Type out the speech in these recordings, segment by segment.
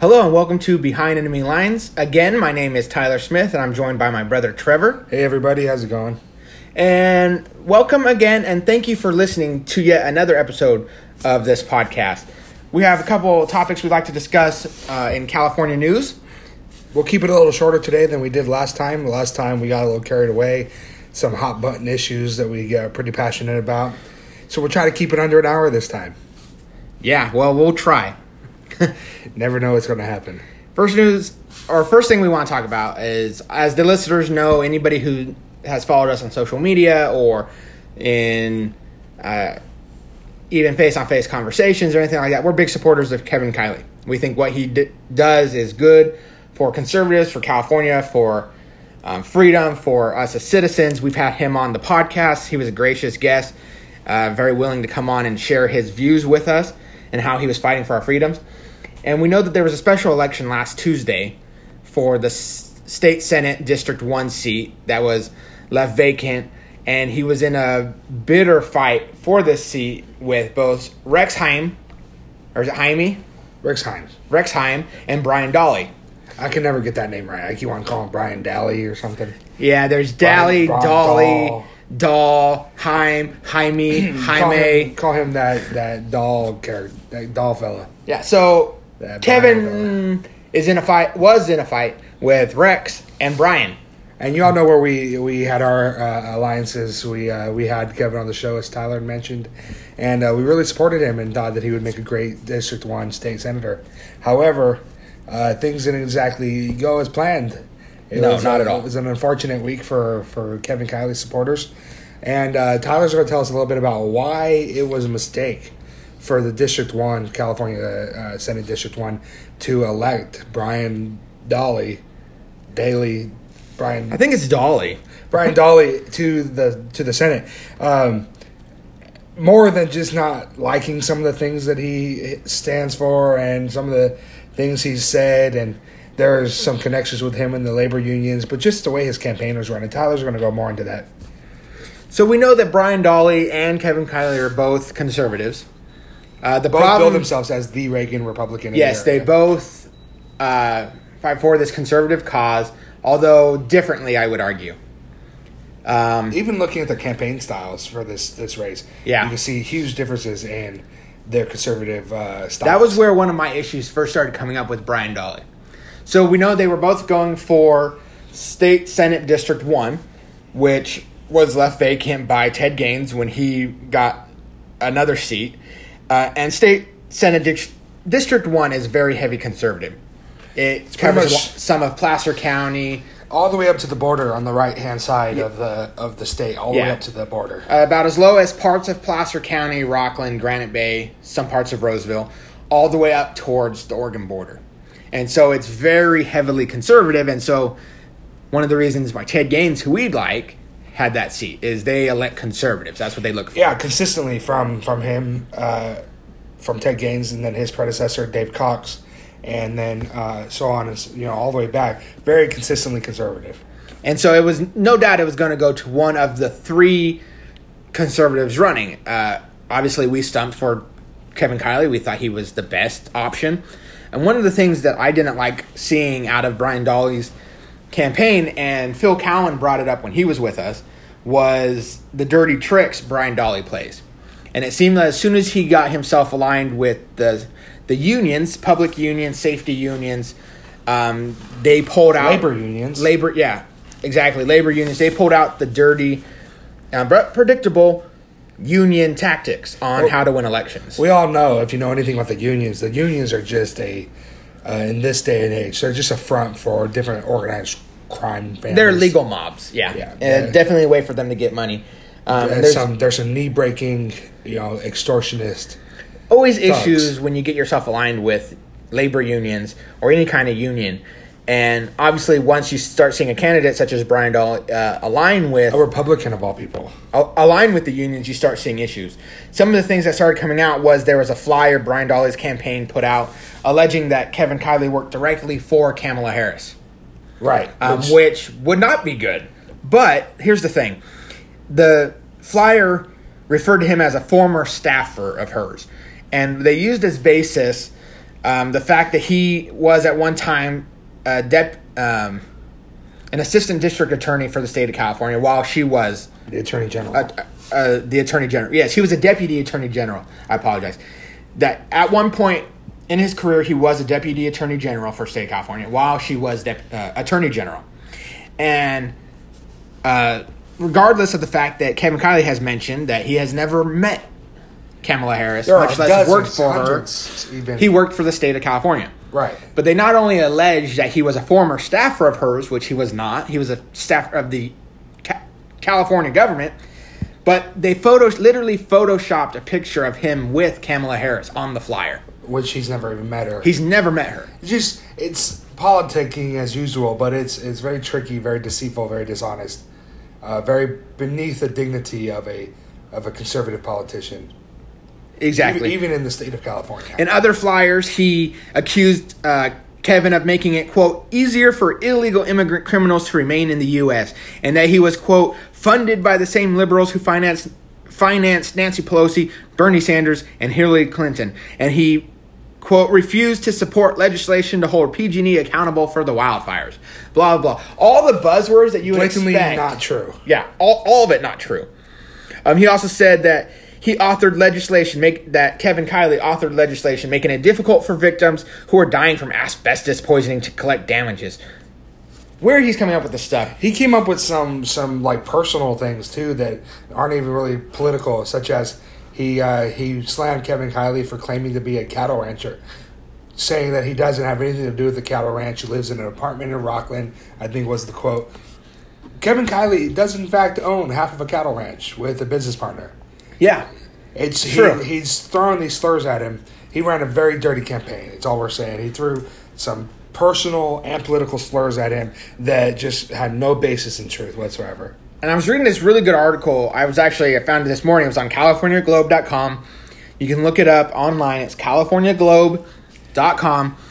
Hello and welcome to Behind Enemy Lines. Again, my name is Tyler Smith and I'm joined by my brother Trevor. Hey everybody, how's it going? And welcome again and thank you for listening to yet another episode of this podcast. We have a couple topics we'd like to discuss in California news. We'll keep it a little shorter today than we did last time. Last time we got a little carried away, some hot button issues that we got pretty passionate about. So we'll try to keep it under an hour this time. Yeah, well, we'll try. Never know what's going to happen. First thing we want to talk about is, as the listeners know, anybody who has followed us on social media or in even face-on-face conversations or anything like that, we're big supporters of Kevin Kiley. We think what he does is good for conservatives, for California, for freedom, for us as citizens. We've had him on the podcast. He was a gracious guest, very willing to come on and share his views with us and how he was fighting for our freedoms. And we know that there was a special election last Tuesday for the State Senate District 1 seat that was left vacant. And he was in a bitter fight for this seat with both Rex Hime, or is it Hime? Rex Hime. Rex Hime and Brian Dahle. I can never get that name right. I keep on calling him Brian Dahle or something. Yeah, there's Dahle, Dahle, Dahl, Hime, Jaime, Jaime. Call him that Dahl character, that Dahl fella. Yeah, so Kevin was in a fight with Rex and Brian. And you all know where we had our alliances. We had Kevin on the show, as Tyler mentioned, and we really supported him and thought that he would make a great District 1 state senator. However, things didn't exactly go as planned. It was an unfortunate week for Kevin Kiley's supporters. And Tyler's going to tell us a little bit about why it was a mistake for the District 1, California Senate District 1, to elect Brian Dahle. Brian, I think it's Dahle. Brian Dahle to the Senate. More than just not liking some of the things that he stands for and some of the things he's said, and there's some connections with him in the labor unions, but just the way his campaign was running. Tyler's going to go more into that. So we know that Brian Dahle and Kevin Kiley are both conservatives. Both build themselves as the Reagan Republican. Yes, they both fight for this conservative cause, although differently, I would argue. Even looking at the campaign styles for this race, yeah, you can see huge differences in their conservative styles. That was where one of my issues first started coming up with Brian Dahle. So we know they were both going for State Senate District 1, which was left vacant by Ted Gaines when he got another seat. And State Senate District 1 is very heavy conservative. It covers some of Placer County, all the way up to the border on the right-hand side of the state, all the way up to the border. About as low as parts of Placer County, Rockland, Granite Bay, some parts of Roseville, all the way up towards the Oregon border. And so it's very heavily conservative. And so one of the reasons why Ted Gaines, who we like, had that seat is they elect conservatives. That's what they look for. Yeah, consistently from him, from Ted Gaines, and then his predecessor, Dave Cox, and then so on, and, you know, all the way back. Very consistently conservative. And so it was no doubt it was going to go to one of the three conservatives running. Obviously, we stumped for Kevin Kiley. We thought he was the best option. And one of the things that I didn't like seeing out of Brian Dahl's campaign, and Phil Cowan brought it up when he was with us, was the dirty tricks Brian Dahle plays. And it seemed that as soon as he got himself aligned with the unions, public unions, safety unions, they pulled out labor unions. Labor, yeah, exactly, labor unions. They pulled out the dirty, but predictable union tactics on how to win elections. We all know, if you know anything about the unions are just in this day and age, they're just a front for different organized crime families. They're legal mobs, yeah. And definitely a way for them to get money. There's some knee-breaking, you know, extortionist always thugs. Issues when you get yourself aligned with labor unions or any kind of union. And obviously, once you start seeing a candidate such as Brian Dahle align with a Republican of all people, align with the unions, you start seeing issues. Some of the things that started coming out was there was a flyer Brian Dahle's campaign put out alleging that Kevin Kiley worked directly for Kamala Harris, right? Which would not be good. But here's the thing: the flyer referred to him as a former staffer of hers, and they used as basis The fact that he was at one time an assistant district attorney for the state of California while she was the attorney general. The attorney general. Yes, he was a deputy attorney general. I apologize. That at one point in his career, he was a deputy attorney general for state of California while she was attorney general. And regardless of the fact that Kevin Kiley has mentioned that he has never met Kamala Harris, much less worked for her, even. He worked for the state of California. Right. But they not only allege that he was a former staffer of hers, which he was not. He was a staffer of the California government. But they literally photoshopped a picture of him with Kamala Harris on the flyer. Which he's never even met her. He's never met her. It's politicking as usual, but it's very tricky, very deceitful, very dishonest, very beneath the dignity of a conservative politician. Exactly. Even in the state of California. In other flyers, he accused Kevin of making it, quote, easier for illegal immigrant criminals to remain in the U.S. and that he was, quote, funded by the same liberals who financed Nancy Pelosi, Bernie Sanders, and Hillary Clinton. And he, quote, refused to support legislation to hold PG&E accountable for the wildfires. Blah, blah, blah. All the buzzwords that you would expect. Blatantly not true. Yeah, all of it not true. He also said that he authored legislation Kevin Kiley authored legislation making it difficult for victims who are dying from asbestos poisoning to collect damages. Where he's coming up with this stuff? He came up with some like personal things too that aren't even really political, such as he slammed Kevin Kiley for claiming to be a cattle rancher, saying that he doesn't have anything to do with the cattle ranch. He lives in an apartment in Rockland, I think was the quote. Kevin Kiley does in fact own half of a cattle ranch with a business partner. Yeah, it's true. He's throwing these slurs at him. He ran a very dirty campaign. It's all we're saying. He threw some personal and political slurs at him that just had no basis in truth whatsoever. And I was reading this really good article. I found it this morning. It was on californiaglobe.com. You can look it up online. It's californiaglobe.com.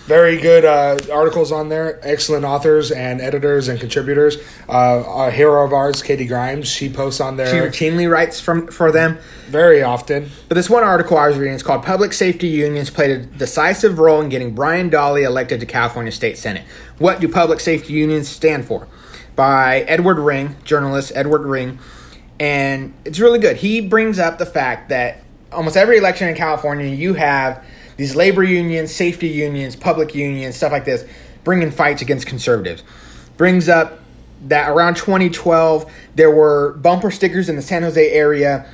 Very good articles on there. Excellent authors and editors and contributors. A hero of ours, Katie Grimes, she posts on there. She routinely writes for them. Very often. But this one article I was reading is called Public Safety Unions Played a Decisive Role in Getting Brian Dahle Elected to California State Senate. What Do Public Safety Unions Stand For? By Edward Ring, journalist Edward Ring. And it's really good. He brings up the fact that almost every election in California you have these labor unions, safety unions, public unions, stuff like this, bringing fights against conservatives. Brings up that around 2012, there were bumper stickers in the San Jose area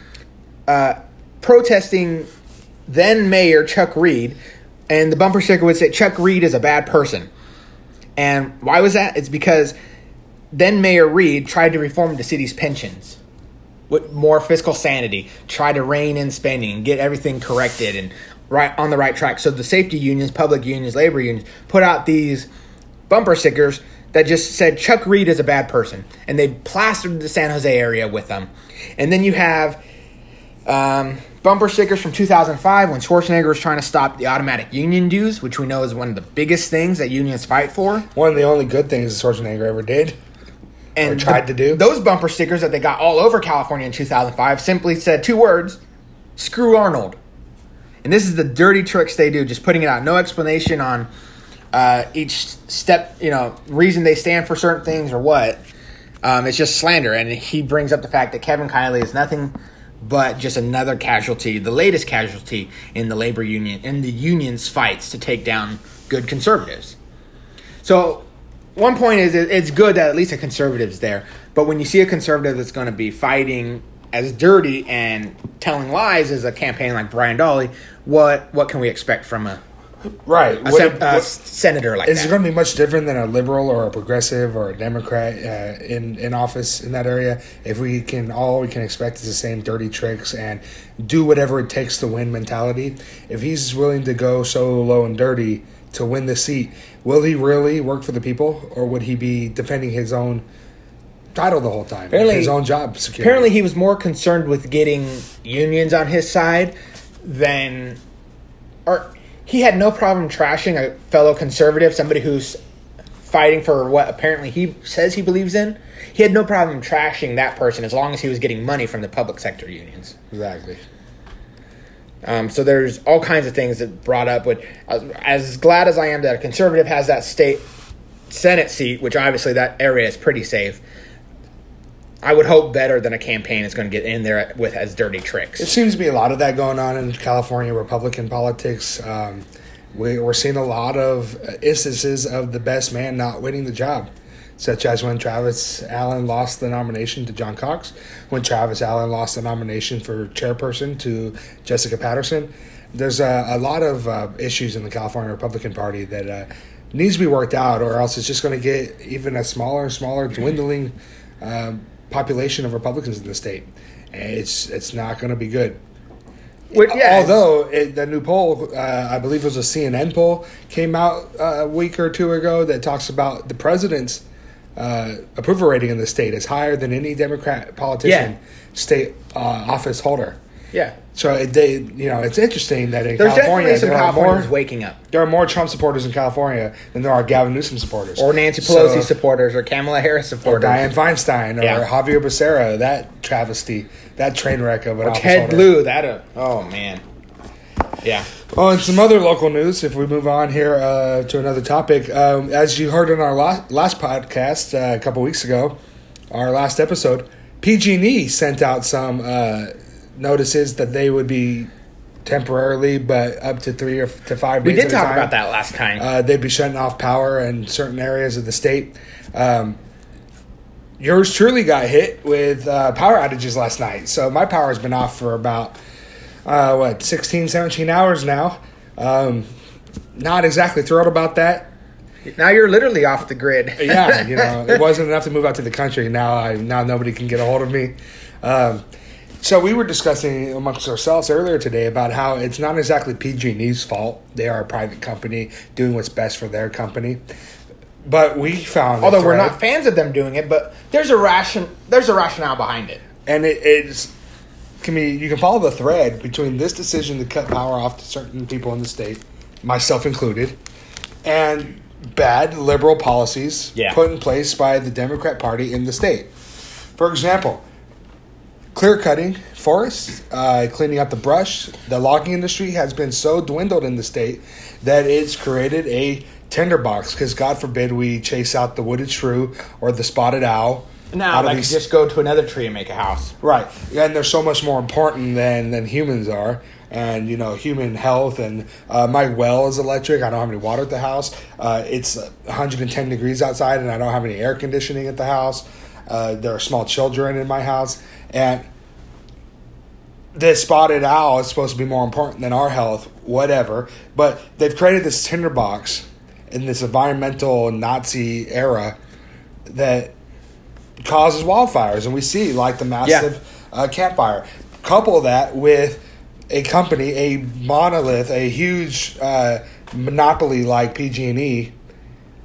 protesting then Mayor Chuck Reed. And the bumper sticker would say, Chuck Reed is a bad person. And why was that? It's because then Mayor Reed tried to reform the city's pensions with more fiscal sanity, try to rein in spending, get everything corrected and right on the right track. So the safety unions, public unions, labor unions put out these bumper stickers that just said Chuck Reed is a bad person, and they plastered the San Jose area with them. And then you have bumper stickers from 2005 when Schwarzenegger was trying to stop the automatic union dues, which we know is one of the biggest things that unions fight for. One of the only good things that Schwarzenegger ever did and tried to do. Those bumper stickers that they got all over California in 2005 simply said two words: screw Arnold. And this is the dirty tricks they do, just putting it out. No explanation on each step, reason they stand for certain things or what. It's just slander. And he brings up the fact that Kevin Kiley is nothing but just another casualty, the latest casualty in the labor union, in the union's fights to take down good conservatives. So one point is it's good that at least a conservative's there. But when you see a conservative that's going to be fighting as dirty and telling lies as a campaign like Brian Dahle, what can we expect from a senator like that? Is it going to be much different than a liberal or a progressive or a Democrat in office in that area? If all we can expect is the same dirty tricks and do whatever it takes to win mentality. If he's willing to go so low and dirty to win the seat, will he really work for the people, or would he be defending his own title the whole time? Apparently, his own job security. Apparently he was more concerned with getting unions on his side than he had no problem trashing a fellow conservative, somebody who's fighting for what apparently he says he believes in. He had no problem trashing that person as long as he was getting money from the public sector unions. Exactly. So there's all kinds of things that brought up. Which, as glad as I am that a conservative has that state Senate seat, which obviously that area is pretty safe, I would hope better than a campaign is going to get in there with as dirty tricks. It seems to be a lot of that going on in California Republican politics. We're seeing a lot of instances of the best man not winning the job, such as when Travis Allen lost the nomination to John Cox, when Travis Allen lost the nomination for chairperson to Jessica Patterson. There's a lot of issues in the California Republican Party that needs to be worked out, or else it's just going to get even a smaller and smaller, dwindling population of Republicans in the state. And it's not going to be good. Although the new poll, I believe it was a CNN poll, came out a week or two ago that talks about the president's approval rating in the state is higher than any Democrat politician, state office holder. Yeah. So they, you know, it's interesting that in California, there are more waking up. There are more Trump supporters in California than there are Gavin Newsom supporters, or Nancy Pelosi supporters, or Kamala Harris supporters, or Dianne Feinstein, or Javier Becerra. That travesty, that train wreck of an office holder. Ted Lieu. Oh man. Yeah. Well, and some other local news. If we move on here to another topic, as you heard in our last podcast a couple weeks ago, our last episode, PG&E sent out some notices that they would be temporarily, but up to 3 to 5 days. We did talk about that last time. They'd be shutting off power in certain areas of the state. Yours truly got hit with power outages last night. So my power has been off for about, 16, 17 hours now. Not exactly thrilled about that. Now you're literally off the grid. Yeah, you know, it wasn't enough to move out to the country. Now nobody can get a hold of me. So we were discussing amongst ourselves earlier today about how it's not exactly PG&E's fault. They are a private company doing what's best for their company. But we found, although we're not fans of them doing it, but there's a rationale behind it. And you can follow the thread between this decision to cut power off to certain people in the state, myself included, and bad liberal policies put in place by the Democrat Party in the state. For example, clear-cutting forests, cleaning up the brush. The logging industry has been so dwindled in the state that it's created a tinderbox, because God forbid we chase out the wooded shrew or the spotted owl. No, like just go to another tree and make a house. Right. And they're so much more important than humans are. And, you know, human health, and my well is electric. I don't have any water at the house. It's 110 degrees outside, and I don't have any air conditioning at the house. There are small children in my house. And this spotted owl is supposed to be more important than our health, whatever. But they've created this tinderbox in this environmental Nazi era that causes wildfires. And we see, like, the massive campfire. Couple that with a company, a monolith, a huge monopoly like PG&E,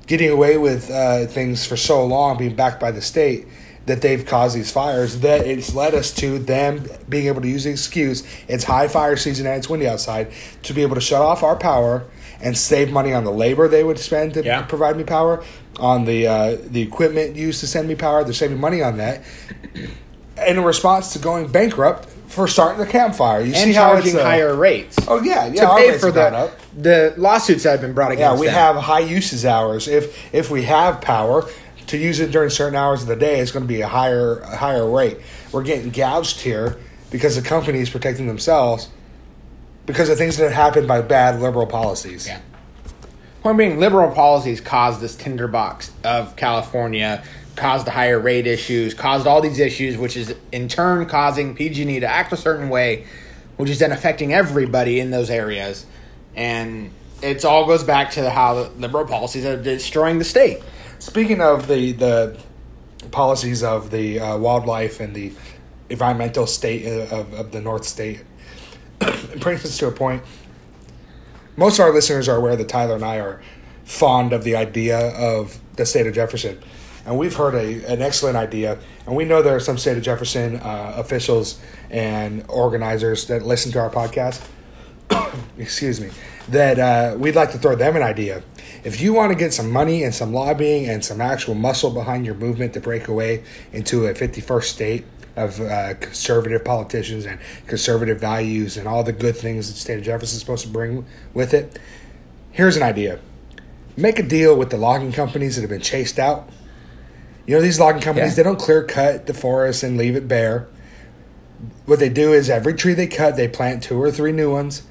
getting away with things for so long, being backed by the state, that they've caused these fires, that it's led us to them being able to use the excuse, it's high fire season and it's windy outside, to be able to shut off our power and save money on the labor they would spend to provide me power, on the equipment used to send me power. They're saving money on that in response to going bankrupt for starting the campfire. You and see charging how higher rates. Oh, yeah. To pay for the lawsuits that have been brought against them. Yeah, we have high usage hours. If we have power, to use it during certain hours of the day, it's going to be a higher rate. We're getting gouged here because the company is protecting themselves because of things that happen by bad liberal policies. Yeah. Point being, liberal policies caused this tinderbox of California, caused the higher rate issues, caused all these issues, which is in turn causing PG&E to act a certain way, which is then affecting everybody in those areas. And it all goes back to how the liberal policies are destroying the state. Speaking of the policies of the wildlife and the environmental state of the North State, it brings us to a point. Most of our listeners are aware that Tyler and I are fond of the idea of the state of Jefferson. And we've heard an excellent idea. And we know there are some state of Jefferson officials and organizers that listen to our podcast. Excuse me. That we'd like to throw them an idea. If you want to get some money and some lobbying and some actual muscle behind your movement to break away into a 51st state, of conservative politicians and conservative values and all the good things that the state of Jefferson is supposed to bring with it. Here's an idea. Make a deal with the logging companies that have been chased out. You know, these logging companies, they don't clear cut the forest and leave it bare. What they do is every tree they cut, they plant 2 or 3 new ones.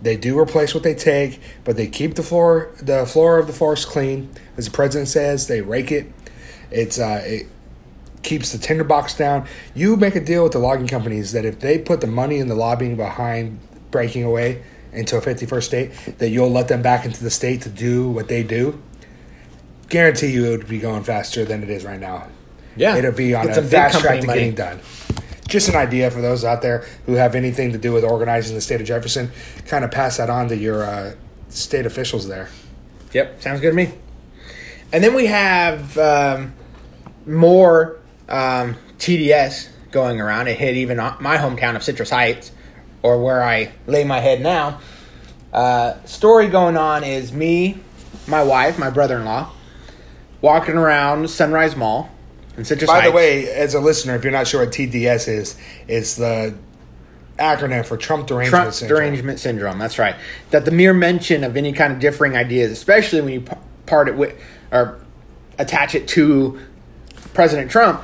They do replace what they take, but they keep the floor of the forest clean. As the president says, they rake it. It keeps the tinderbox down. You make a deal with the logging companies that if they put the money and the lobbying behind breaking away into a 51st state, that you'll let them back into the state to do what they do. Guarantee you it would be going faster than it is right now. Yeah. It'll be on a fast track to getting done. Just an idea for those out there who have anything to do with organizing the state of Jefferson. Kind of pass that on to your state officials there. Yep, sounds good to me. And then we have more TDS going around. It hit even my hometown of Citrus Heights, or where I lay my head now. Story going on is me, my wife, my brother-in-law, walking around Sunrise Mall. By the way, as a listener, if you're not sure what TDS is, it's the acronym for Trump Derangement Syndrome. That's right. That the mere mention of any kind of differing ideas, especially when you part it with or attach it to President Trump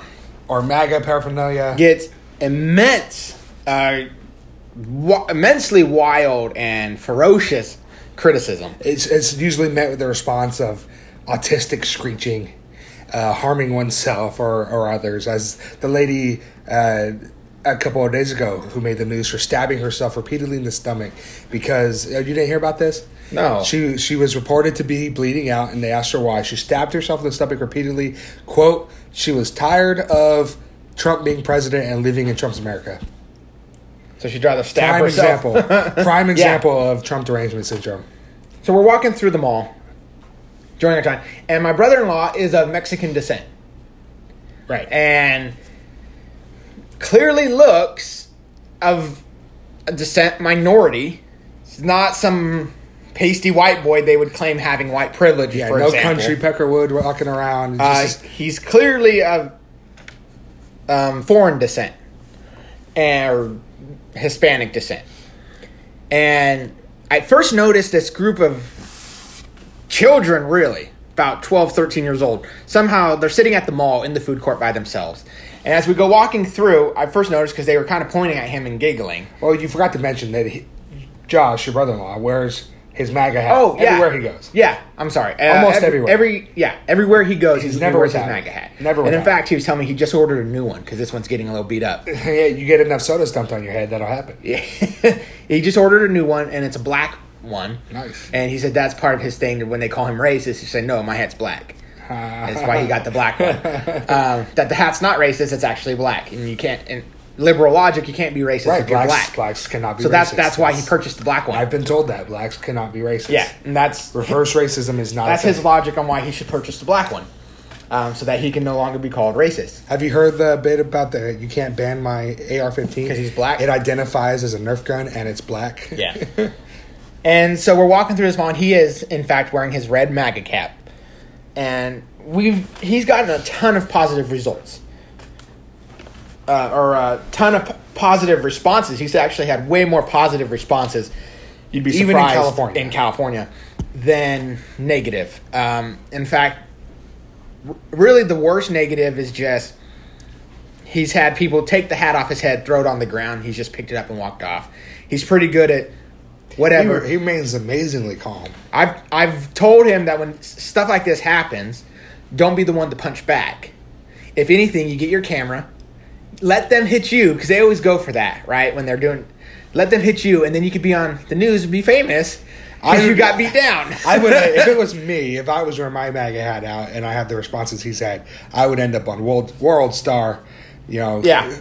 or MAGA paraphernalia, gets immensely wild and ferocious criticism. It's usually met with the response of autistic screeching. Harming oneself or others, as the lady a couple of days ago who made the news for stabbing herself repeatedly in the stomach because you didn't hear about this? No. She was reported to be bleeding out, and they asked her why. She stabbed herself in the stomach repeatedly. Quote, she was tired of Trump being president and living in Trump's America. So she'd rather stab herself. Prime example of Trump Derangement Syndrome. So we're walking through the mall during our time. And my brother-in-law is of Mexican descent. Right. And clearly looks of a descent minority. It's not some pasty white boy they would claim having white privilege, for example. No country peckerwood walking around. He's clearly of foreign descent. Or Hispanic descent. And I first noticed this group of children, really, about 12, 13 years old. Somehow they're sitting at the mall in the food court by themselves. And as we go walking through, I first noticed because they were kind of pointing at him and giggling. Well, you forgot to mention that Josh, your brother-in-law, wears his MAGA hat everywhere he goes. Yeah, I'm sorry. Almost everywhere. Everywhere he goes, he never wears his MAGA hat. Never. And in fact, he was telling me he just ordered a new one because this one's getting a little beat up. Yeah, you get enough sodas dumped on your head, that'll happen. Yeah. He just ordered a new one, and it's a black one. Nice. And he said that's part of his thing. When they call him racist, he said, no, my hat's black. That's why he got the black one. That the hat's not racist, it's actually black. And you can't, in liberal logic, you can't be racist if you're black. Blacks cannot be racist. So that's why he purchased the black one. I've been told that. Blacks cannot be racist. Yeah. And that's reverse racism is not a thing. That's his logic on why he should purchase the black one. So that he can no longer be called racist. Have you heard the bit about the you can't ban my AR-15? Because he's black. It identifies as a Nerf gun and it's black. Yeah. And so we're walking through this mall, and he is, in fact, wearing his red MAGA cap. And he's gotten a ton of positive results. Or a ton of positive responses. He's actually had way more positive responses. You'd be surprised. Even in California than negative. In fact, really the worst negative is just he's had people take the hat off his head, throw it on the ground. He's just picked it up and walked off. He's pretty good at whatever. He remains amazingly calm. I've told him that when stuff like this happens, don't be the one to punch back. If anything, you get your camera, let them hit you, because they always go for that, right? When they're doing, let them hit you, and then you could be on the news and be famous because you got beat down. I would, if it was me, if I was wearing my MAGA hat out and I had the responses he's had, I would end up on World Star, you know. Yeah.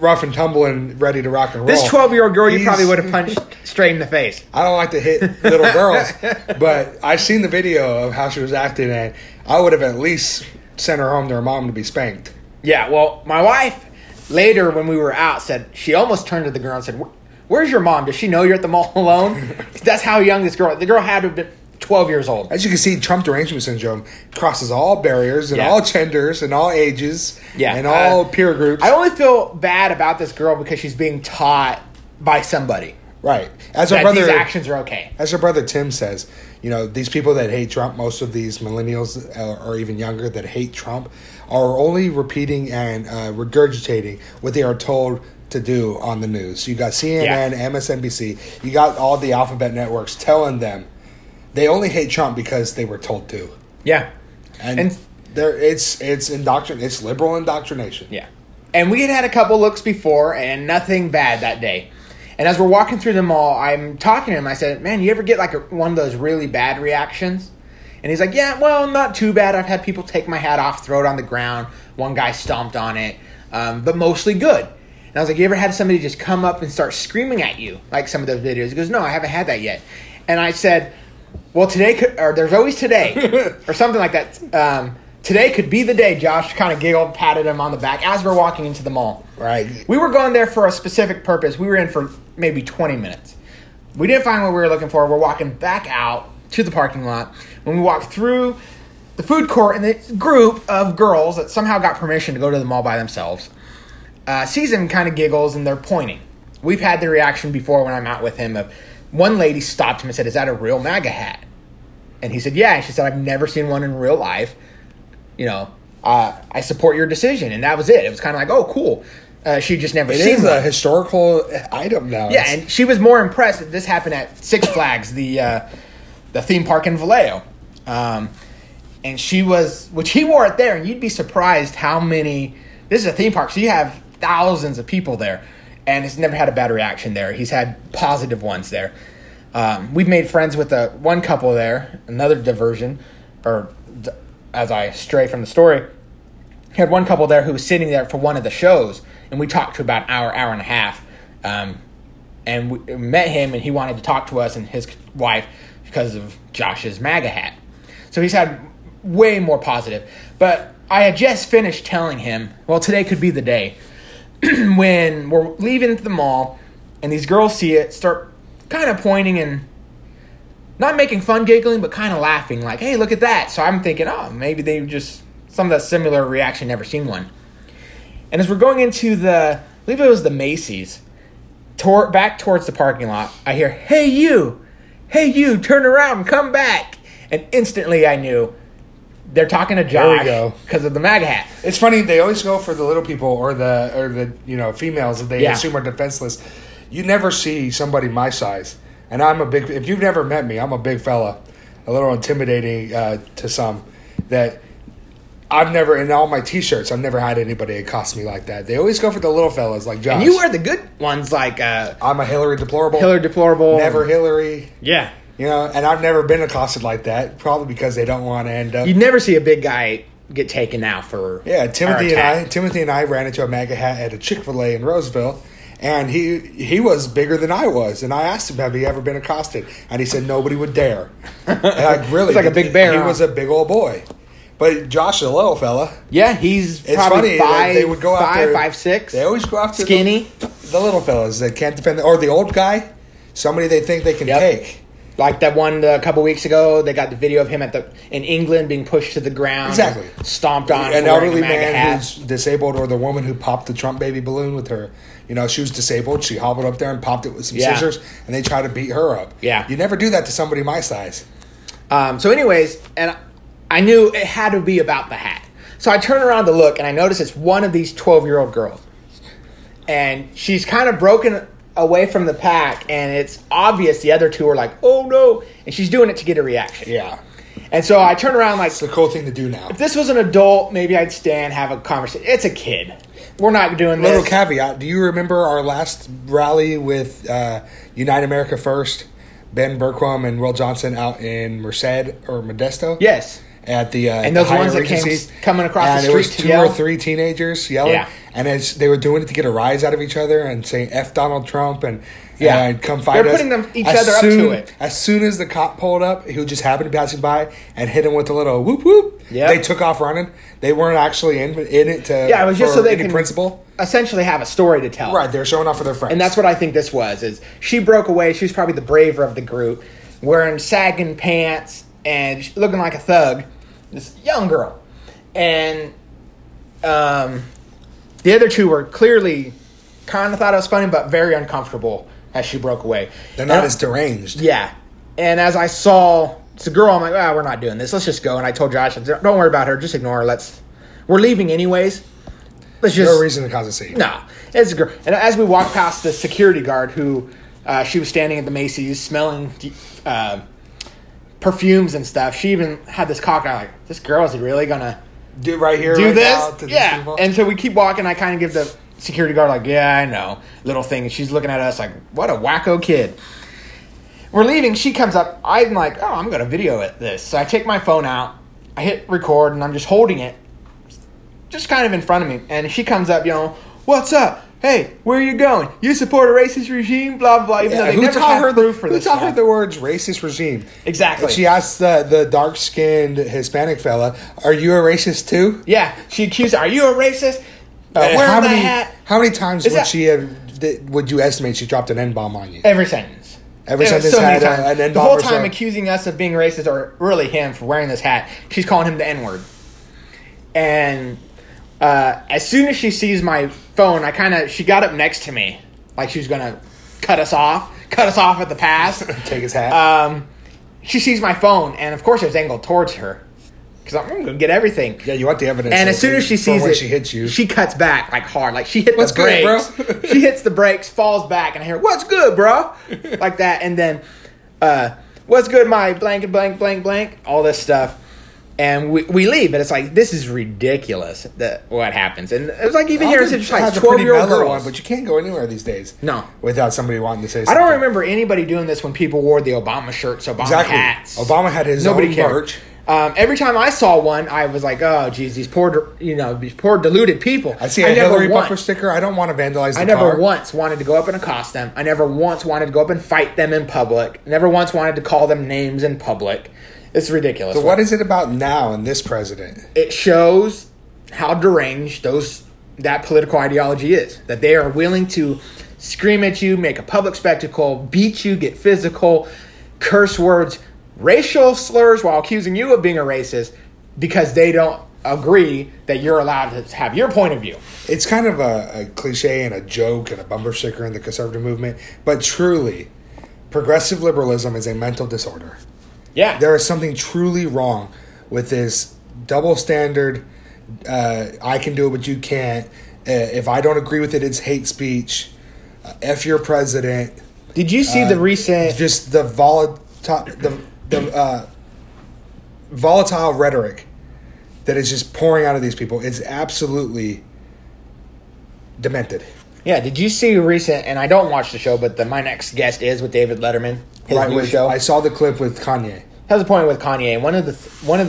Rough and tumbling, ready to rock and roll. This 12-year-old girl you probably would have punched straight in the face. I don't like to hit little girls, but I've seen the video of how she was acting, and I would have at least sent her home to her mom to be spanked. Yeah, well, my wife later when we were out said she almost turned to the girl and said, "Where's your mom? Does she know you're at the mall alone?" That's how young this girl – the girl had to have been – 12 years old. As you can see, Trump Derangement Syndrome crosses all barriers and all genders and all ages and all peer groups. I only feel bad about this girl because she's being taught by somebody. Right. As her brother, these actions are okay. As her brother Tim says, you know, these people that hate Trump, most of these millennials or even younger that hate Trump, are only repeating and regurgitating what they are told to do on the news. You got CNN, MSNBC, you got all the alphabet networks telling them they only hate Trump because they were told to. Yeah. And it's indoctrination. It's liberal indoctrination. Yeah. And we had a couple looks before and nothing bad that day. And as we're walking through the mall, I'm talking to him. I said, man, you ever get like one of those really bad reactions? And he's like, yeah, well, not too bad. I've had people take my hat off, throw it on the ground. One guy stomped on it, but mostly good. And I was like, you ever had somebody just come up and start screaming at you, like some of those videos? He goes, no, I haven't had that yet. And I said, well, today could, or there's always today, or something like that. Today could be the day. Josh kind of giggled, patted him on the back as we're walking into the mall. Right. We were going there for a specific purpose. We were in for maybe 20 minutes. We didn't find what we were looking for. We're walking back out to the parking lot. When we walked through the food court, and this group of girls that somehow got permission to go to the mall by themselves sees him, kind of giggles, and they're pointing. We've had the reaction before when I'm out with him of one lady stopped him and said, is that a real MAGA hat? And he said, yeah. And she said, I've never seen one in real life. You know, I support your decision. And that was it. It was kind of like, oh, cool. She just never seen it. It is a historical item now. Yeah, and she was more impressed that this happened at Six Flags, the theme park in Vallejo. And she was, which he wore it there, and you'd be surprised how many, this is a theme park, so you have thousands of people there, and he's never had a bad reaction there. He's had positive ones there. We've made friends with one couple there, another diversion, or as I stray from the story, he had one couple there who was sitting there for one of the shows, and we talked to about an hour and a half. And we met him, and he wanted to talk to us and his wife because of Josh's MAGA hat. So he's had way more positive. But I had just finished telling him, well, today could be the day when we're leaving the mall, and these girls see it, start kind of pointing and not making fun giggling, but kind of laughing, like, hey, look at that. So I'm thinking, oh, maybe they just, some of that similar reaction, never seen one. And as we're going into the, I believe it was the Macy's, back towards the parking lot, I hear, hey, you, turn around, come back. And instantly I knew they're talking to Josh because of the MAGA hat. It's funny. They always go for the little people or the you know, females that they assume are defenseless. You never see somebody my size. And I'm a big – if you've never met me, I'm a big fella, a little intimidating to some, that I've never – in all my T-shirts, I've never had anybody accost me like that. They always go for the little fellas like Josh. And you wear the good ones like – I'm a Hillary Deplorable. Never Hillary. Yeah. You know, and I've never been accosted like that, probably because they don't want to end up – you'd never see a big guy – get taken out for Timothy and I ran into a MAGA hat at a Chick-fil-A in Roseville, and he was bigger than I was, and I asked him, have he ever been accosted? And he said nobody would dare. And I really, it's like a big bear. He was a big old boy. But Josh is a little fella. Yeah, he's it's probably funny, they would go five, after, 5'6". They always go after skinny the little fellas that can't defend or the old guy, somebody they think they can take. Like that one a couple weeks ago, they got the video of him in England being pushed to the ground. Exactly. Stomped on. An elderly man who's disabled, or the woman who popped the Trump baby balloon with her. You know, she was disabled. She hobbled up there and popped it with some scissors, and they tried to beat her up. Yeah. You never do that to somebody my size. So anyways, and I knew it had to be about the hat. So I turn around to look, and I notice it's one of these 12-year-old girls. And she's kind of broken away from the pack, and it's obvious the other two are like, oh no, and she's doing it to get a reaction. Yeah. And so I turn around like, it's the cool thing to do now. If this was an adult, maybe I'd stand, have a conversation. It's a kid. We're not doing this. Little caveat, do you remember our last rally with Unite America First, Ben Bergquam and Will Johnson out in Merced or Modesto? Yes. At the and those the ones that came coming across the street, and it was two or three teenagers yelling, and it's, they were doing it to get a rise out of each other and saying "F Donald Trump" and come fight us. They're putting them each other up to it. As soon as the cop pulled up, who just happened to pass by and hit him with a little whoop whoop, they took off running. They weren't actually in it to it was just so they can principle. Essentially have a story to tell. Right, they're showing off for their friends, and that's what I think this was. Is she broke away? She was probably the braver of the group. wearing sagging pants and looking like a thug, this young girl. And the other two were clearly kind of thought it was funny, but very uncomfortable as she broke away. They're not as deranged. Yeah. And as I saw the girl, I'm like, ah, we're not doing this. Let's just go. And I told Josh, don't worry about her. Just ignore her. We're leaving anyways. Let's just. No reason to cause a scene. No. It's a girl. And as we walked past the security guard who, she was standing at the Macy's smelling perfumes and stuff. She even had this cocked eye, like, this girl is really going to do right here, do right this? Now to yeah. These and so we keep walking. I kind of give the security guard, like, yeah, I know. Little thing. And she's looking at us like, what a wacko kid. We're leaving. She comes up. I'm like, oh, I'm going to video it this. So I take my phone out. I hit record, and I'm just holding it just kind of in front of me. And she comes up, what's up? Hey, where are you going? You support a racist regime, blah, blah, even though they never taught her proof for this. Who taught her the words racist regime? Exactly. And she asked the dark-skinned Hispanic fella, are you a racist too? Yeah. She accused her, are you a racist? Wearing that hat. How many times would you estimate she dropped an N-bomb on you? Every sentence. Ever since this had an N-bomb. The whole time accusing us of being racist, or really him for wearing this hat, she's calling him the N-word. And as soon as she sees my phone, she got up next to me, like she was going to cut us off at the pass. Take his hat. She sees my phone, and of course it was angled towards her. Because I'm going to get everything. Yeah, you want the evidence. And as soon as she sees it, she hits you. She cuts back, like, hard. Like, she hit the brakes. Good, bro? She hits the brakes, falls back, and I hear, what's good, bro? Like that. And then, what's good, my blank, and blank, blank, blank, all this stuff. And we leave. And it's like, this is ridiculous what happens. And it was like, even here, it's just like 12-year-old girls. But you can't go anywhere these days. No. Without somebody wanting to say something. I don't remember anybody doing this when people wore the Obama shirts, hats. Obama had his own merch. Every time I saw one, I was like, "Oh, geez, these poor deluded people." I see a Hillary bumper sticker. I don't want to vandalize the car. I never once wanted to go up and accost them. I never once wanted to go up and fight them in public. Never once wanted to call them names in public. It's ridiculous. So, what is it about now and this president? It shows how deranged that political ideology is. That they are willing to scream at you, make a public spectacle, beat you, get physical, curse words, racial slurs while accusing you of being a racist because they don't agree that you're allowed to have your point of view. It's kind of a cliche and a joke and a bumper sticker in the conservative movement, but truly, progressive liberalism is a mental disorder. Yeah. There is something truly wrong with this double standard, I can do it but you can't. If I don't agree with it, it's hate speech. F your president. Did you see the recent... Just the volatile rhetoric that is just pouring out of these people is absolutely demented. Yeah, did you see recent, and I don't watch the show, but My Next Guest Is with David Letterman, new show? I saw the clip with Kanye. How's the point with Kanye? One of the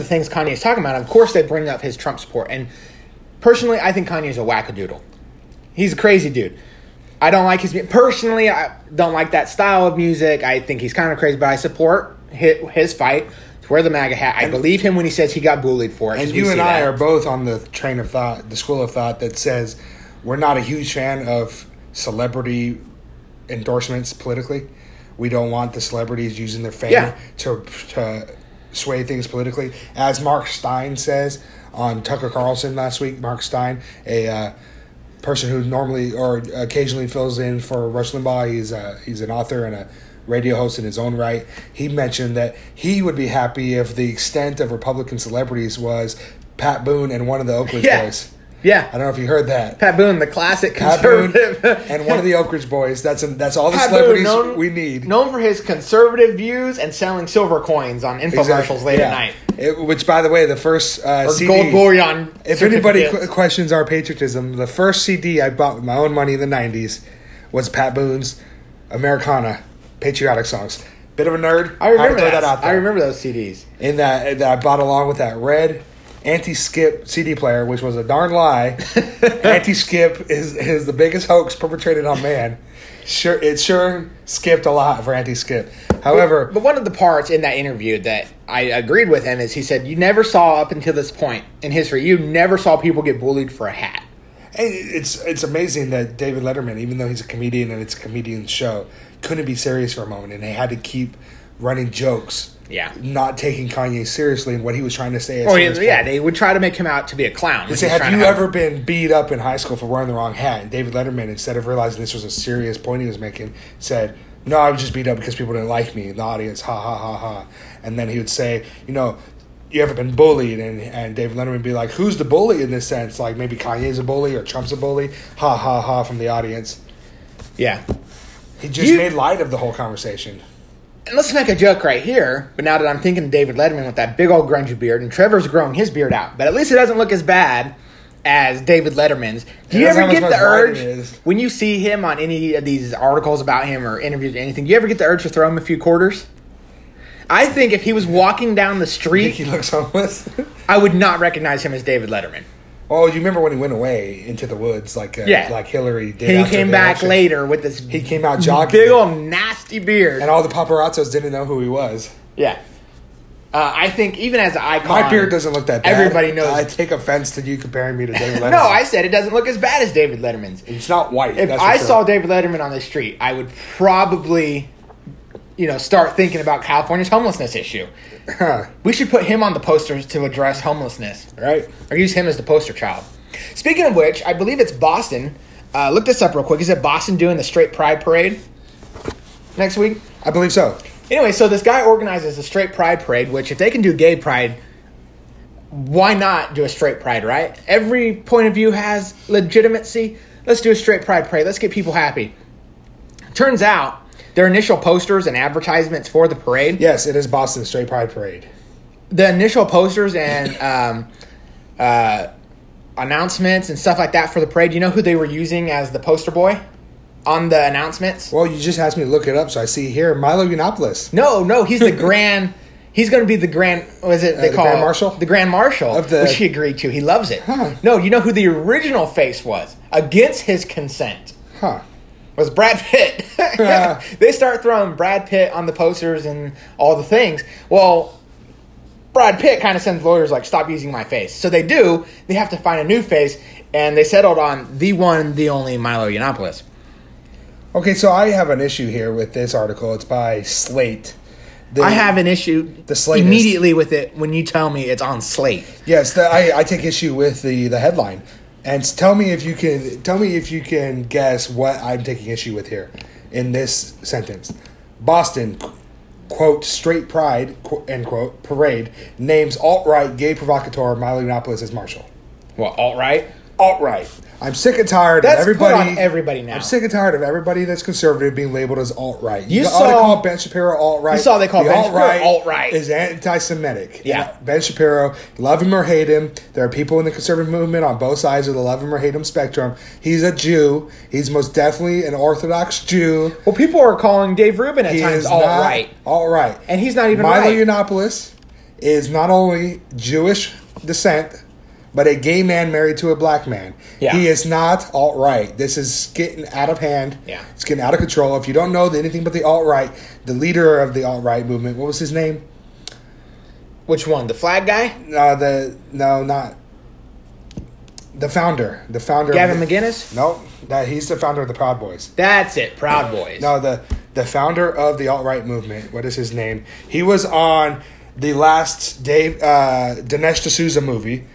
things Kanye is talking about, of course they bring up his Trump support. And personally, I think Kanye's a wackadoodle. He's a crazy dude. I don't like his music. Personally, I don't like that style of music. I think he's kind of crazy, but I support his fight to wear the MAGA hat. I believe him when he says he got bullied for it. And you and I are both on the train of thought, the school of thought that says we're not a huge fan of celebrity endorsements politically. We don't want the celebrities using their fame to sway things politically. As Mark Stein says on Tucker Carlson last week, Mark Stein, a person who normally or occasionally fills in for Rush Limbaugh. He's an author and a radio host in his own right. He mentioned that he would be happy if the extent of Republican celebrities was Pat Boone and one of the Oakridge Boys. Yeah, I don't know if you heard that. Pat Boone, the classic conservative, and one of the Oakridge Boys. That's all the Pat celebrities Boone, we need. Known for his conservative views and selling silver coins on infomercials late at night. Which, by the way, the first CD... Gold bullion. If anybody questions our patriotism, the first CD I bought with my own money in the 90s was Pat Boone's Americana, patriotic songs. Bit of a nerd. I remember that out there. I remember those CDs. And that I bought along with that red anti-skip CD player, which was a darn lie. Anti-skip is the biggest hoax perpetrated on man. Sure, it sure skipped a lot for anti-skip. However... But one of the parts in that interview that I agreed with him is he said, you never saw up until this point in history, you never saw people get bullied for a hat. It's amazing that David Letterman, even though he's a comedian and it's a comedian's show, couldn't be serious for a moment. And they had to keep running jokes. Yeah. Not taking Kanye seriously and what he was trying to say. They would try to make him out to be a clown. They say, have you ever been beat up in high school for wearing the wrong hat? And David Letterman, instead of realizing this was a serious point he was making, said, no, I was just beat up because people didn't like me in the audience. Ha, ha, ha, ha. And then he would say, you ever been bullied? And David Letterman would be like, who's the bully in this sense? Like, maybe Kanye's a bully or Trump's a bully. Ha, ha, ha, from the audience. Yeah. He just made light of the whole conversation. And let's make a joke right here, but now that I'm thinking of David Letterman with that big old grungy beard, and Trevor's growing his beard out, but at least it doesn't look as bad as David Letterman's. Do you ever get the urge, when you see him on any of these articles about him or interviews or anything, do you ever get the urge to throw him a few quarters? I think if he was walking down the street, he looks homeless. I would not recognize him as David Letterman. Oh, you remember when he went away into the woods like Hillary did. He came back later with this he came out jogging big old nasty beard. And all the paparazzos didn't know who he was. Yeah. I think even as an icon... My beard doesn't look that bad. Everybody knows. I take offense to you comparing me to David Letterman. No, I said it doesn't look as bad as David Letterman's. It's not white. If I saw David Letterman on the street, I would probably... start thinking about California's homelessness issue. We should put him on the posters to address homelessness, right? Or use him as the poster child. Speaking of which, I believe it's Boston. Look this up real quick. Is it Boston doing the straight pride parade next week? I believe so. Anyway, so this guy organizes a straight pride parade, which if they can do gay pride, why not do a straight pride, right? Every point of view has legitimacy. Let's do a straight pride parade. Let's get people happy. Turns out, their initial posters and advertisements for the parade. Yes, it is Boston Straight Pride Parade. The initial posters and announcements and stuff like that for the parade. You know who they were using as the poster boy on the announcements? Well, you just asked me to look it up, so I see here Milo Yiannopoulos. No, he's the grand. He's going to be the grand. What is it they call Grand Marshal? The Grand Marshal, which he agreed to. He loves it. Huh. No, you know who the original face was against his consent? Huh. Was Brad Pitt. They start throwing Brad Pitt on the posters and all the things. Well, Brad Pitt kind of sends lawyers like, stop using my face. So they do. They have to find a new face, and they settled on the one, the only Milo Yiannopoulos. Okay, so I have an issue here with this article. It's by Slate. I have an issue immediately with it when you tell me it's on Slate. Yes, I take issue with the headline. And tell me if you can guess what I'm taking issue with here in this sentence. Boston, quote, straight pride, end quote, parade names alt-right gay provocateur Milo Yiannopoulos as marshal. What, alt-right? Alt-right. I'm sick and tired of everybody. That's put on everybody now. I'm sick and tired of everybody that's conservative being labeled as alt-right. They call Ben Shapiro alt-right. You saw they call Ben Shapiro alt-right. Is anti-Semitic. Yeah. Ben Shapiro, love him or hate him. There are people in the conservative movement on both sides of the love him or hate him spectrum. He's a Jew. He's most definitely an Orthodox Jew. Well, people are calling Dave Rubin at times alt-right. Alt-right. And he's not even right. Milo Yiannopoulos is not only Jewish descent, but a gay man married to a black man. Yeah. He is not alt-right. This is getting out of hand. Yeah. It's getting out of control. If you don't know anything but the alt-right, the leader of the alt-right movement, what was his name? Which one? The flag guy? No, not. The founder. The founder. Gavin McGinnis? No. He's the founder of the Proud Boys. That's it. Proud Boys. No, the founder of the alt-right movement. What is his name? He was on the last Dinesh D'Souza movie.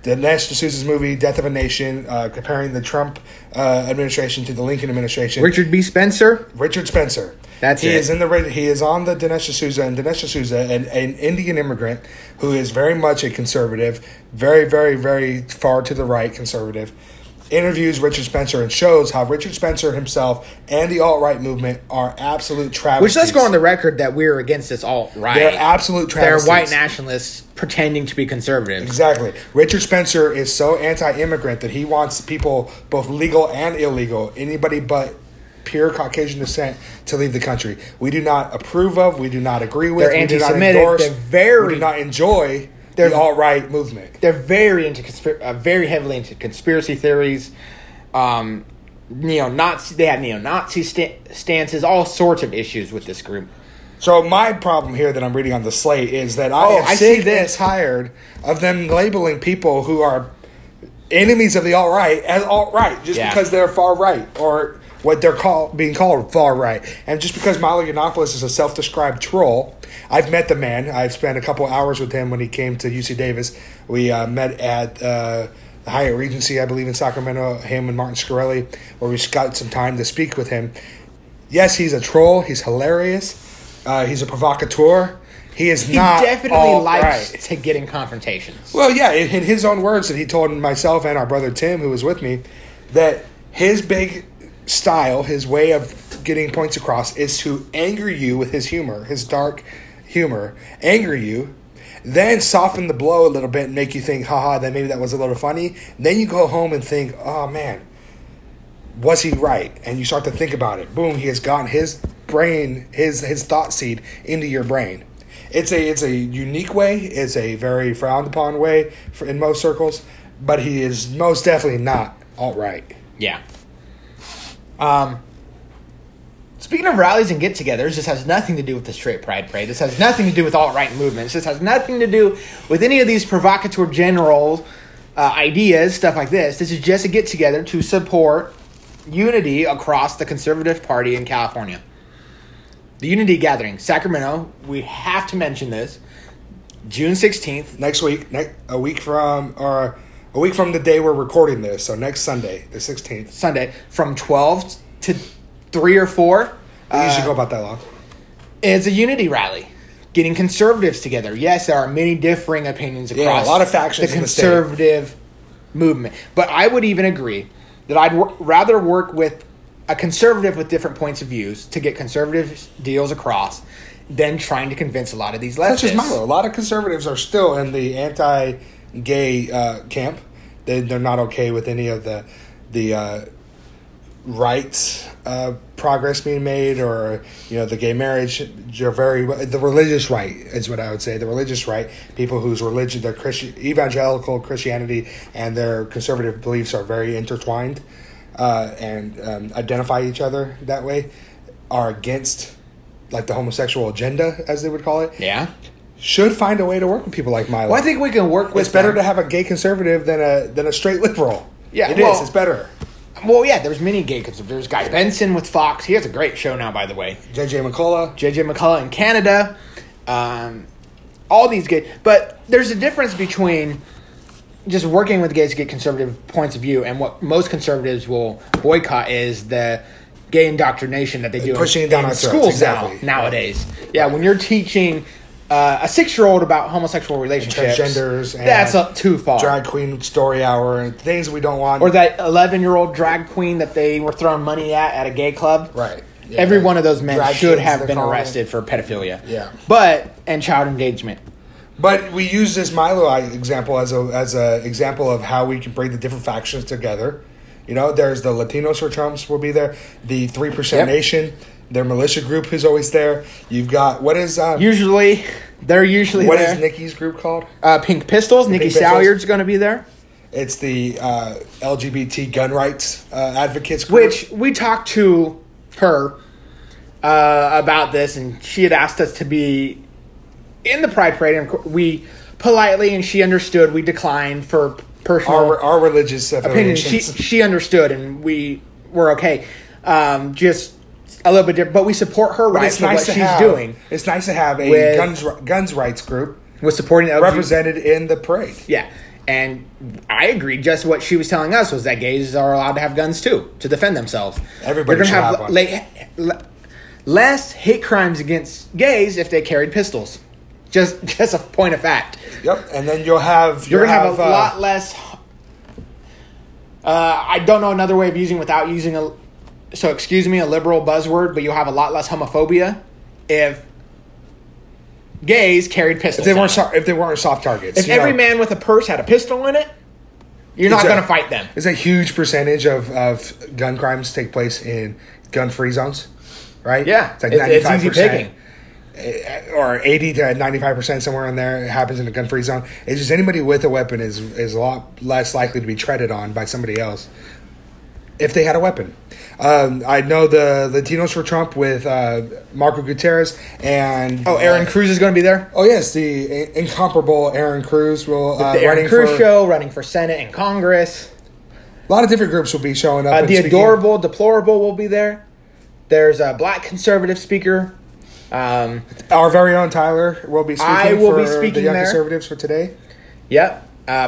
Dinesh D'Souza's movie, Death of a Nation, comparing the Trump administration to the Lincoln administration. Richard B. Spencer? Richard Spencer. That's it. He is on the Dinesh D'Souza, and Dinesh D'Souza, an Indian immigrant who is very much a conservative, very, very, very far to the right conservative, interviews Richard Spencer and shows how Richard Spencer himself and the alt-right movement are absolute travesties. Which, let's go on the record that we're against this alt-right. They're absolute travesties. They're white nationalists pretending to be conservative. Exactly. Richard Spencer is so anti-immigrant that he wants people, both legal and illegal, anybody but pure Caucasian descent, to leave the country. We do not approve of, we do not agree with, we do not endorse, we do not enjoy... They're the alt-right movement. They're very heavily into conspiracy theories. They have neo-Nazi stances, all sorts of issues with this group. So my problem here that I'm reading on the Slate is that I see this tired of them labeling people who are enemies of the alt-right as alt-right just because they're far right or what they're being called far right. And just because Milo Yiannopoulos is a self-described troll, I've met the man. I've spent a couple hours with him when he came to UC Davis. We met at the Hyatt Regency, I believe, in Sacramento, him and Martin Scarelli, where we got some time to speak with him. Yes, he's a troll. He's hilarious. He's a provocateur. He is not. He definitely likes to get in confrontations. Well, yeah, in his own words, and he told myself and our brother Tim, who was with me, that his big style, his way of getting points across, is to anger you with his humor, his dark humor, anger you, then soften the blow a little bit and make you think, haha, that maybe that was a little funny. Then you go home and think, oh, man, was he right? And you start to think about it. Boom, he has gotten his brain, his thought seed into your brain. It's a unique way. It's a very frowned upon way in most circles, but he is most definitely not alt-right. Yeah. Speaking of rallies and get-togethers, this has nothing to do with the straight pride parade. This has nothing to do with alt-right movements. This has nothing to do with any of these provocateur general ideas, stuff like this. This is just a get-together to support unity across the conservative party in California. The Unity Gathering, Sacramento, we have to mention this, June 16th. Next week, a week from the day we're recording this, so next Sunday, the 16th. Sunday, from 12 to 3 or 4. We usually go about that long. It's a unity rally, getting conservatives together. Yes, there are many differing opinions across a lot of factions in the conservative movement. But I would even agree that I'd rather work with a conservative with different points of views to get conservative deals across than trying to convince a lot of these leftists. Such as Milo. A lot of conservatives are still in the anti-gay camp. They're not okay with any of the rights progress being made, or the gay marriage. The religious right is what I would say. The religious right, people whose religion, their evangelical Christianity and their conservative beliefs are very intertwined. And identify each other that way, are against the homosexual agenda, as they would call it. Yeah. Should find a way to work with people like Milo. Well, I think we can work with It's better to have a gay conservative than a straight liberal. Yeah. It is. It's better. Well, yeah, there's many gay conservatives. There's Guy Benson with Fox. He has a great show now, by the way. JJ McCullough. JJ McCullough in Canada. All these gay. But there's a difference between just working with gays to get conservative points of view, and what most conservatives will boycott is the gay indoctrination that they do in schools nowadays. Right. Yeah, right. When you're teaching a 6-year-old about homosexual relationships, and transgenders, and that's too far. Drag queen story hour and things we don't want, or that 11-year-old drag queen that they were throne money at a gay club. Right. Yeah, every one of those men should have been arrested for pedophilia. Yeah, and child engagement. But we use this Milo example as a example of how we can bring the different factions together. There's the Latinos for Trumps will be there. The 3% Nation, their militia group is always there. You've got what is Nikki's group called? Pink Pistols. Nikki Salliard's going to be there. It's the LGBT gun rights advocates group. Which we talked to her about this, and she had asked us to be in the Pride Parade, and we politely, and she understood, we declined for personal our religious opinions. She understood, and we were okay. Just a little bit different, but we support her rights for what she's doing. It's nice to have a guns rights group with supporting represented in the parade. Yeah, and I agree. Just what she was telling us was that gays are allowed to have guns too, to defend themselves. Everybody should have one. Less hate crimes against gays if they carried pistols. Just a point of fact. Yep, and then you're gonna have a lot less. I don't know another way of excuse me, a liberal buzzword, but you'll have a lot less homophobia if gays carried pistols. If they weren't soft targets. If every man with a purse had a pistol in it, you're not gonna fight them. There's a huge percentage of gun crimes take place in gun-free zones, right? Yeah, it's like 95%. It's easy picking. Or 80 to 95% somewhere in there. It happens in a gun-free zone. It's just anybody with a weapon is a lot less likely to be treaded on by somebody else if they had a weapon. I know the Latinos for Trump with Marco Gutierrez and... Oh, Aaron Cruz is going to be there? Oh, yes. The incomparable Aaron Cruz will... The Aaron Cruz Show, running for Senate and Congress. A lot of different groups will be showing up. The Adorable Deplorable will be there. There's a black conservative speaker. Our very own Tyler will be speaking. I will be speaking the young there. Conservatives for today. Yep.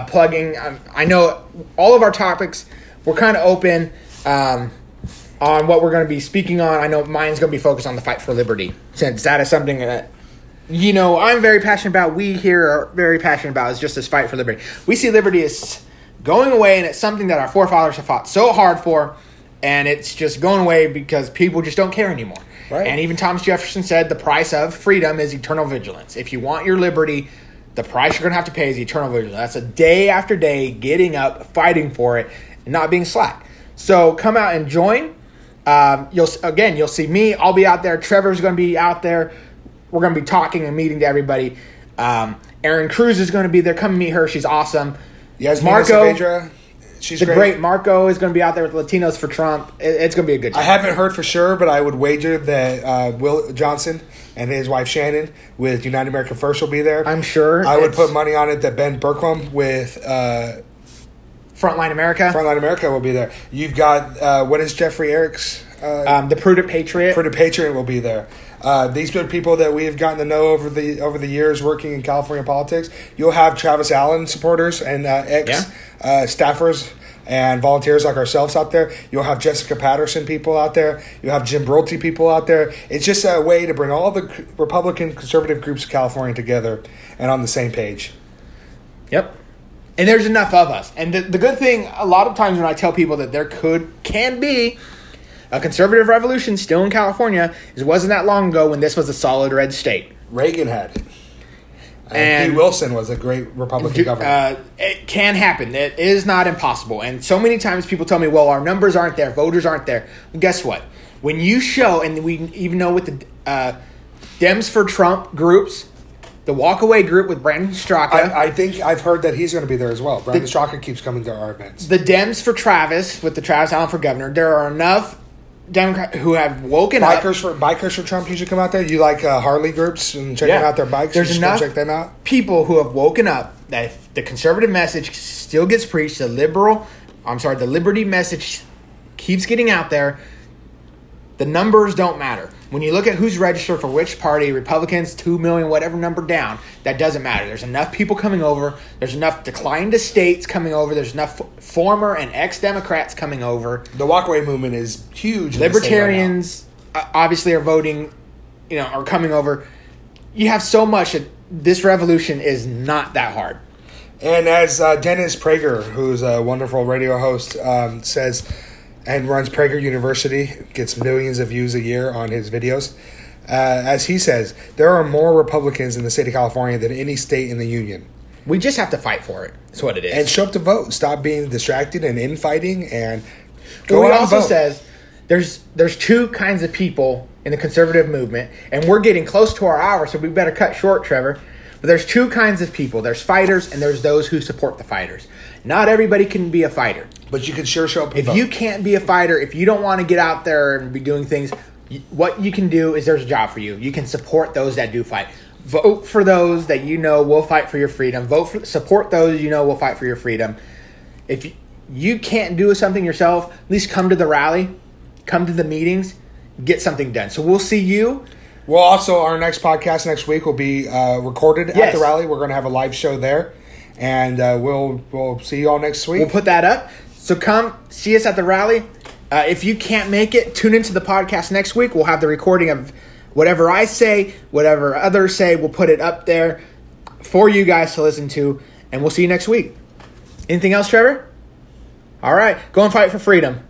Plugging. I know all of our topics. We're kind of open on what we're going to be speaking on. I know mine's going to be focused on the fight for liberty, since that is something that, you know, I'm very passionate about. We here are very passionate about, is just this fight for liberty. We see liberty as going away, and it's something that our forefathers have fought so hard for, and it's just going away because people just don't care anymore. Right. And even Thomas Jefferson said the price of freedom is eternal vigilance. If you want your liberty, the price you're going to have to pay is eternal vigilance. That's a day after day getting up, fighting for it, and not being slack. So come out and join. You'll see me. I'll be out there. Trevor's going to be out there. We're going to be talking and meeting to everybody. Aaron Cruz is going to be there. Come meet her. She's awesome. Yes, Marco. She's great. Marco is going to be out there with Latinos for Trump. It's going to be a good time. I haven't heard for sure, but I would wager that Will Johnson and his wife Shannon with United American First will be there. I'm sure. I would put money on it that Ben Bergquam with Frontline America will be there. You've got what is Jeffrey Erick's? The Prudent Patriot. Prudent Patriot will be there. These are people that we have gotten to know over the years working in California politics. You'll have Travis Allen supporters and staffers and volunteers like ourselves out there. You'll have Jessica Patterson people out there. You'll have Jim Brolte people out there. It's just a way to bring all the Republican conservative groups of California together and on the same page. Yep. And there's enough of us. And the good thing, a lot of times when I tell people that there can be a conservative revolution still in California, is it wasn't that long ago when this was a solid red state. Reagan had it. And P. Wilson was a great Republican governor. It can happen. It is not impossible. And so many times people tell me, well, our numbers aren't there. Voters aren't there. Well, guess what? When you show, and we even know with the Dems for Trump groups, the walkaway group with Brandon Straka. I think I've heard that he's going to be there as well. Brandon Straka keeps coming to our events. The Dems for Travis with the Travis Allen for governor. There are enough Democrats who have woken up. Bikers for Trump, you should come out there. You like Harley groups and checking out their bikes. There's enough check them out. People who have woken up that if the conservative message still gets preached, the liberty message keeps getting out there, the numbers don't matter. When you look at who's registered for which party, Republicans, 2 million, whatever number down, that doesn't matter. There's enough people coming over. There's enough declined estates coming over. There's enough former and ex-Democrats coming over. The walkaway movement is huge. Libertarians obviously are voting, are coming over. You have so much. This revolution is not that hard. And as Dennis Prager, who's a wonderful radio host, says, and runs Prager University, gets millions of views a year on his videos. As he says, there are more Republicans in the state of California than any state in the union. We just have to fight for it. That's what it is. And show up to vote. Stop being distracted and infighting and go out and vote. He also says there's two kinds of people in the conservative movement, and we're getting close to our hour, so we better cut short, Trevor. But there's two kinds of people. There's fighters, and there's those who support the fighters. Not everybody can be a fighter. But you can sure show up and vote. If you can't be a fighter, if you don't want to get out there and be doing things, what you can do is there's a job for you. You can support those that do fight. Vote for those that you know will fight for your freedom. Support those you know will fight for your freedom. If you can't do something yourself, at least come to the rally, come to the meetings, get something done. So we'll see you. Well, also, our next podcast next week will be recorded at the rally. We're going to have a live show there, and we'll see you all next week. We'll put that up. So come see us at the rally. If you can't make it, tune into the podcast next week. We'll have the recording of whatever I say, whatever others say. We'll put it up there for you guys to listen to, and we'll see you next week. Anything else, Trevor? All right. Go and fight for freedom.